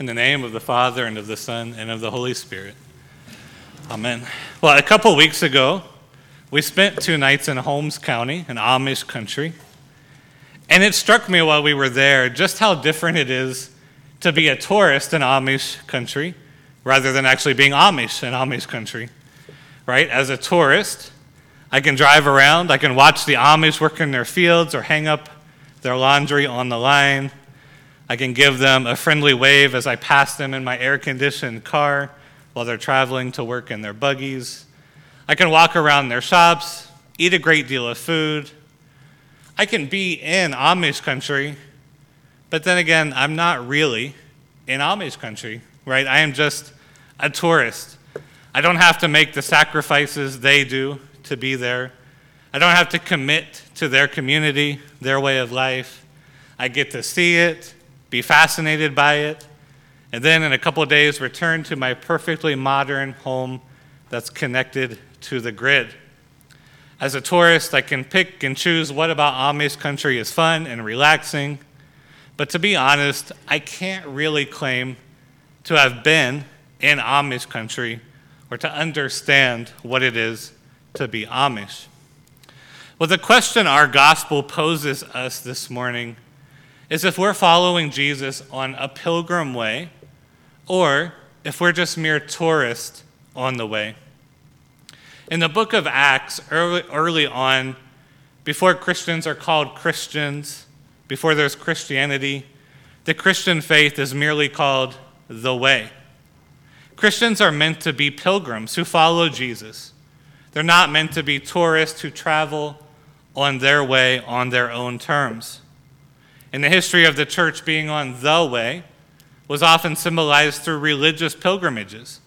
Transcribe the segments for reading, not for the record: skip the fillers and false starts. In the name of the Father, and of the Son, and of the Holy Spirit. Amen. Well, a couple weeks ago, we spent 2 nights in Holmes County, an Amish country. And it struck me while we were there just how different it is to be a tourist in Amish country rather than actually being Amish in Amish country, right? As a tourist, I can drive around. I can watch the Amish work in their fields or hang up their laundry on the line. I can give them a friendly wave as I pass them in my air-conditioned car while they're traveling to work in their buggies. I can walk around their shops, eat a great deal of food. I can be in Amish country, but then again, I'm not really in Amish country, right? I am just a tourist. I don't have to make the sacrifices they do to be there. I don't have to commit to their community, their way of life. I get to see it, be fascinated by it, and then in a couple of days return to my perfectly modern home that's connected to the grid. As a tourist, I can pick and choose what about Amish country is fun and relaxing, but to be honest, I can't really claim to have been in Amish country or to understand what it is to be Amish. Well, the question our gospel poses us this morning is if we're following Jesus on a pilgrim way or if we're just mere tourists on the way. In the book of Acts, early on, before Christians are called Christians, before there's Christianity, the Christian faith is merely called the way. Christians are meant to be pilgrims who follow Jesus. They're not meant to be tourists who travel on their way on their own terms. In the history of the church, being on the way was often symbolized through religious pilgrimages.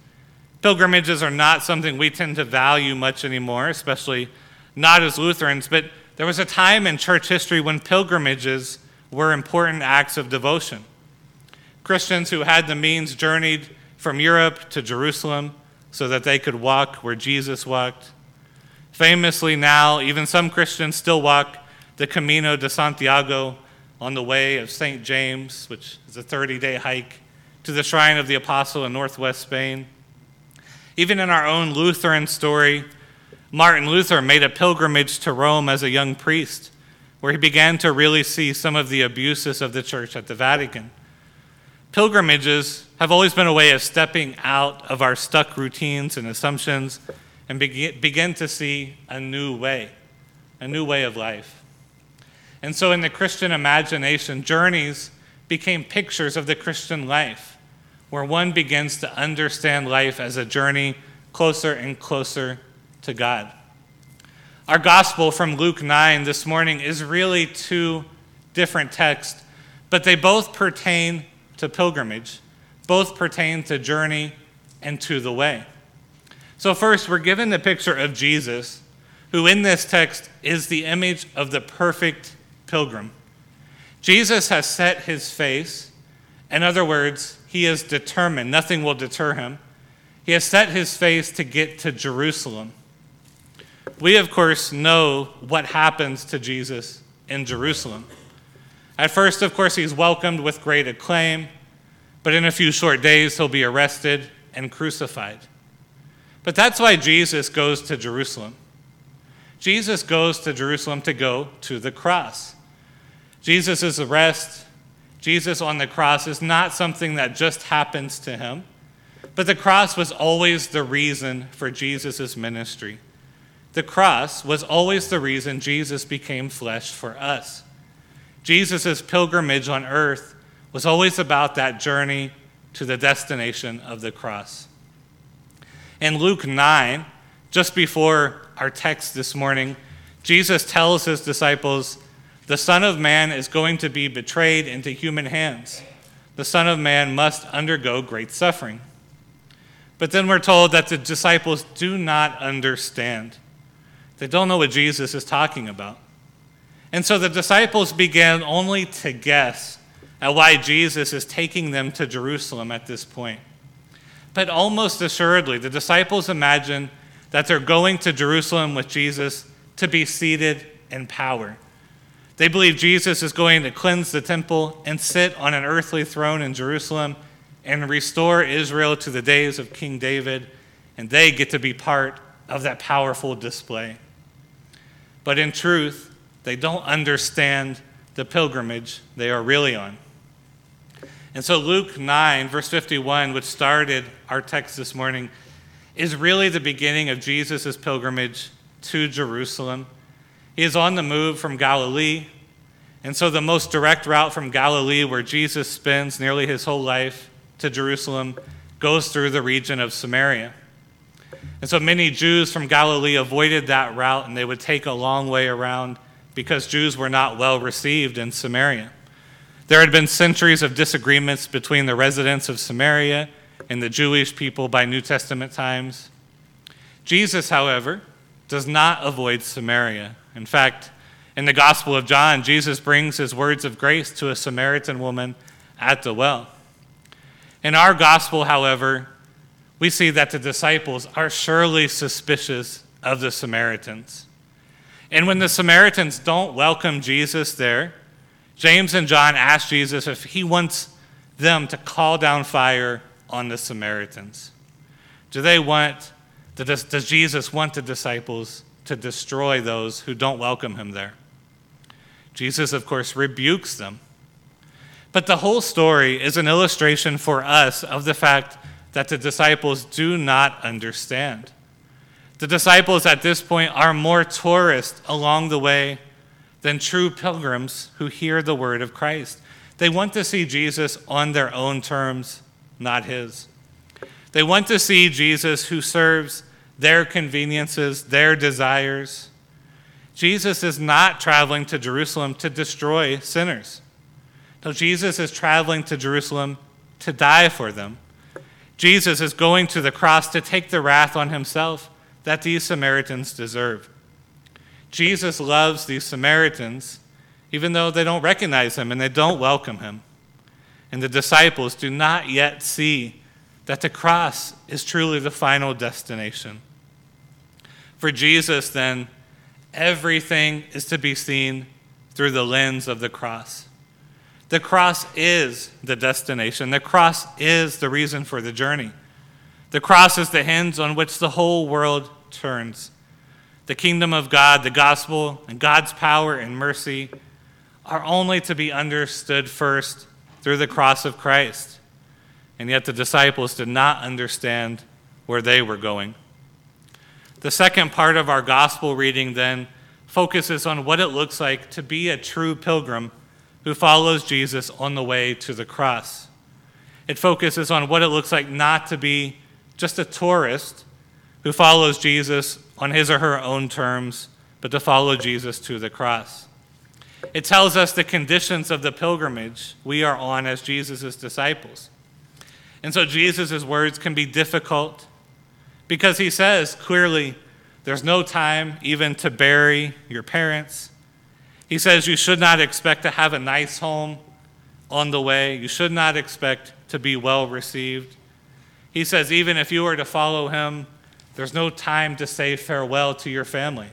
Pilgrimages are not something we tend to value much anymore, especially not as Lutherans, but there was a time in church history when pilgrimages were important acts of devotion. Christians who had the means journeyed from Europe to Jerusalem so that they could walk where Jesus walked. Famously now, even some Christians still walk the Camino de Santiago, on the way of St. James, which is a 30-day hike, to the Shrine of the Apostle in northwest Spain. Even in our own Lutheran story, Martin Luther made a pilgrimage to Rome as a young priest, where he began to really see some of the abuses of the church at the Vatican. Pilgrimages have always been a way of stepping out of our stuck routines and assumptions and begin to see a new way of life. And so in the Christian imagination, journeys became pictures of the Christian life, where one begins to understand life as a journey closer and closer to God. Our gospel from Luke 9 this morning is really 2 different texts, but they both pertain to pilgrimage, both pertain to journey and to the way. So first, we're given the picture of Jesus, who in this text is the image of the perfect pilgrim. Jesus has set his face. In other words, he is determined. Nothing will deter him. He has set his face to get to Jerusalem. We, of course, know what happens to Jesus in Jerusalem. At first, of course, he's welcomed with great acclaim, but in a few short days, he'll be arrested and crucified. But that's why Jesus goes to Jerusalem. Jesus goes to Jerusalem to go to the cross. Jesus' arrest, Jesus on the cross, is not something that just happens to him, but the cross was always the reason for Jesus' ministry. The cross was always the reason Jesus became flesh for us. Jesus' pilgrimage on earth was always about that journey to the destination of the cross. In Luke 9, just before our text this morning, Jesus tells his disciples, the Son of Man is going to be betrayed into human hands. The Son of Man must undergo great suffering. But then we're told that the disciples do not understand. They don't know what Jesus is talking about. And so the disciples began only to guess at why Jesus is taking them to Jerusalem at this point. But almost assuredly, the disciples imagine that they're going to Jerusalem with Jesus to be seated in power. They believe Jesus is going to cleanse the temple and sit on an earthly throne in Jerusalem and restore Israel to the days of King David, and they get to be part of that powerful display. But in truth, they don't understand the pilgrimage they are really on. And so Luke 9, verse 51, which started our text this morning, is really the beginning of Jesus' pilgrimage to Jerusalem. He is on the move from Galilee, and so the most direct route from Galilee, where Jesus spends nearly his whole life, to Jerusalem, goes through the region of Samaria. And so many Jews from Galilee avoided that route, and they would take a long way around because Jews were not well received in Samaria. There had been centuries of disagreements between the residents of Samaria and the Jewish people by New Testament times. Jesus, however, does not avoid Samaria. In fact, in the Gospel of John, Jesus brings his words of grace to a Samaritan woman at the well. In our gospel, however, we see that the disciples are surely suspicious of the Samaritans. And when the Samaritans don't welcome Jesus there, James and John ask Jesus if he wants them to call down fire on the Samaritans. Does Jesus want the disciples to destroy those who don't welcome him there? Jesus, of course, rebukes them. But the whole story is an illustration for us of the fact that the disciples do not understand. The disciples at this point are more tourists along the way than true pilgrims who hear the word of Christ. They want to see Jesus on their own terms, not his. They want to see Jesus who serves their conveniences, their desires. Jesus is not traveling to Jerusalem to destroy sinners. No, Jesus is traveling to Jerusalem to die for them. Jesus is going to the cross to take the wrath on himself that these Samaritans deserve. Jesus loves these Samaritans, even though they don't recognize him and they don't welcome him. And the disciples do not yet see that the cross is truly the final destination. For Jesus, then, everything is to be seen through the lens of the cross. The cross is the destination. The cross is the reason for the journey. The cross is the hinge on which the whole world turns. The kingdom of God, the gospel, and God's power and mercy are only to be understood first through the cross of Christ. And yet the disciples did not understand where they were going. The second part of our gospel reading then focuses on what it looks like to be a true pilgrim who follows Jesus on the way to the cross. It focuses on what it looks like not to be just a tourist who follows Jesus on his or her own terms, but to follow Jesus to the cross. It tells us the conditions of the pilgrimage we are on as Jesus' disciples. And so Jesus' words can be difficult because he says clearly, there's no time even to bury your parents. He says you should not expect to have a nice home on the way. You should not expect to be well received. He says even if you were to follow him, there's no time to say farewell to your family.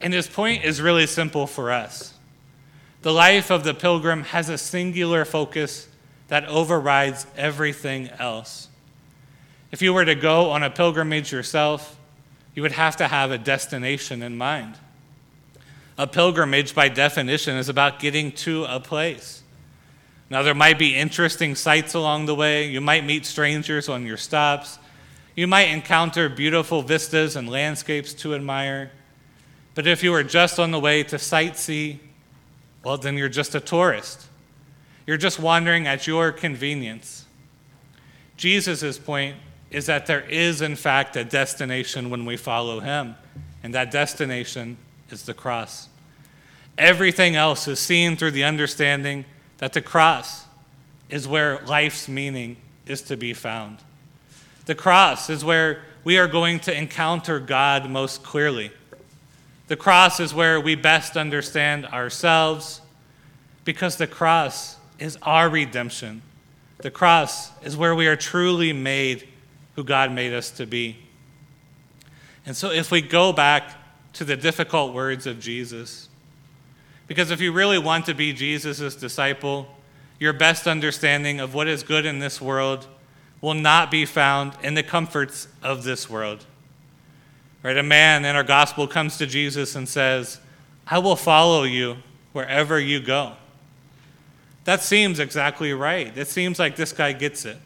And his point is really simple for us. The life of the pilgrim has a singular focus that overrides everything else. If you were to go on a pilgrimage yourself, you would have to have a destination in mind. A pilgrimage, by definition, is about getting to a place. Now, there might be interesting sights along the way. You might meet strangers on your stops. You might encounter beautiful vistas and landscapes to admire. But if you are just on the way to sightsee, well, then you're just a tourist. You're just wandering at your convenience. Jesus' point is that there is, in fact, a destination when we follow him, and that destination is the cross. Everything else is seen through the understanding that the cross is where life's meaning is to be found. The cross is where we are going to encounter God most clearly. The cross is where we best understand ourselves, because the cross is our redemption. The cross is where we are truly made who God made us to be. And so if we go back to the difficult words of Jesus. Because if you really want to be Jesus' disciple, your best understanding of what is good in this world will not be found in the comforts of this world. Right? A man in our gospel comes to Jesus and says, I will follow you wherever you go. That seems exactly right. It seems like this guy gets it.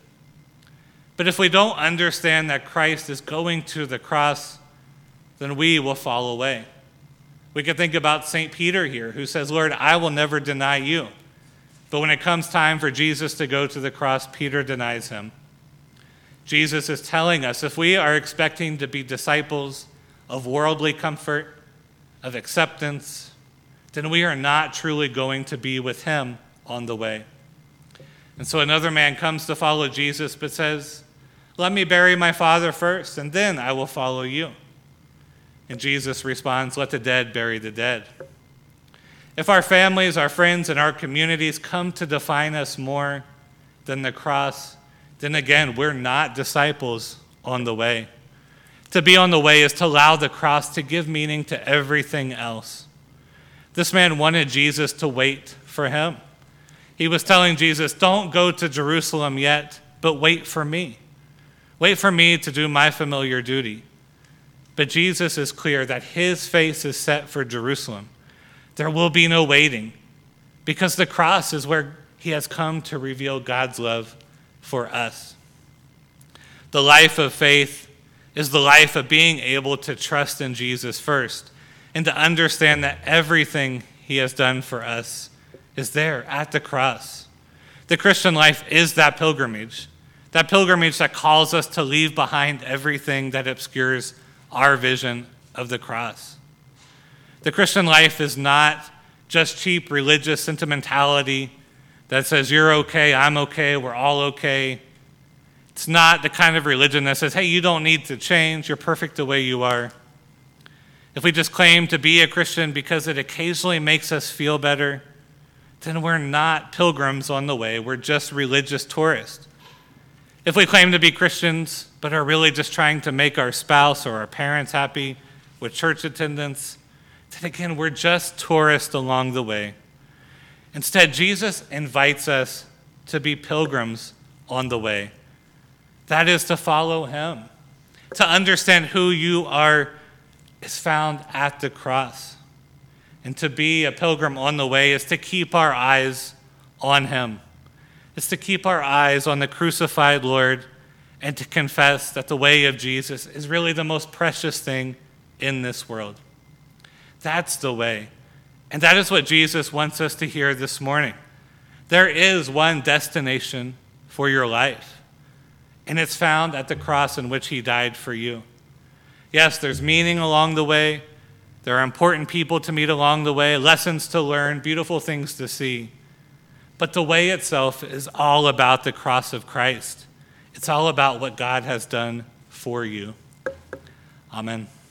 But if we don't understand that Christ is going to the cross, then we will fall away. We could think about St. Peter here, who says, Lord, I will never deny you. But when it comes time for Jesus to go to the cross, Peter denies him. Jesus is telling us, if we are expecting to be disciples of worldly comfort, of acceptance, then we are not truly going to be with him on the way. And so another man comes to follow Jesus but says, let me bury my father first, and then I will follow you. And Jesus responds, let the dead bury the dead. If our families, our friends, and our communities come to define us more than the cross, then again, we're not disciples on the way. To be on the way is to allow the cross to give meaning to everything else. This man wanted Jesus to wait for him. He was telling Jesus, don't go to Jerusalem yet, but wait for me. Wait for me to do my familiar duty. But Jesus is clear that his face is set for Jerusalem. There will be no waiting, because the cross is where he has come to reveal God's love for us. The life of faith is the life of being able to trust in Jesus first and to understand that everything he has done for us is there at the cross. The Christian life is that pilgrimage that calls us to leave behind everything that obscures our vision of the cross. The Christian life is not just cheap religious sentimentality that says, you're okay, I'm okay, we're all okay. It's not the kind of religion that says, hey, you don't need to change, you're perfect the way you are. If we just claim to be a Christian because it occasionally makes us feel better, then we're not pilgrims on the way, we're just religious tourists. If we claim to be Christians but are really just trying to make our spouse or our parents happy with church attendance, then again, we're just tourists along the way. Instead, Jesus invites us to be pilgrims on the way. That is to follow him. To understand who you are is found at the cross. And to be a pilgrim on the way is to keep our eyes on him. It's to keep our eyes on the crucified Lord and to confess that the way of Jesus is really the most precious thing in this world. That's the way. And that is what Jesus wants us to hear this morning. There is one destination for your life, and it's found at the cross in which he died for you. Yes, there's meaning along the way. There are important people to meet along the way, lessons to learn, beautiful things to see. But the way itself is all about the cross of Christ. It's all about what God has done for you. Amen.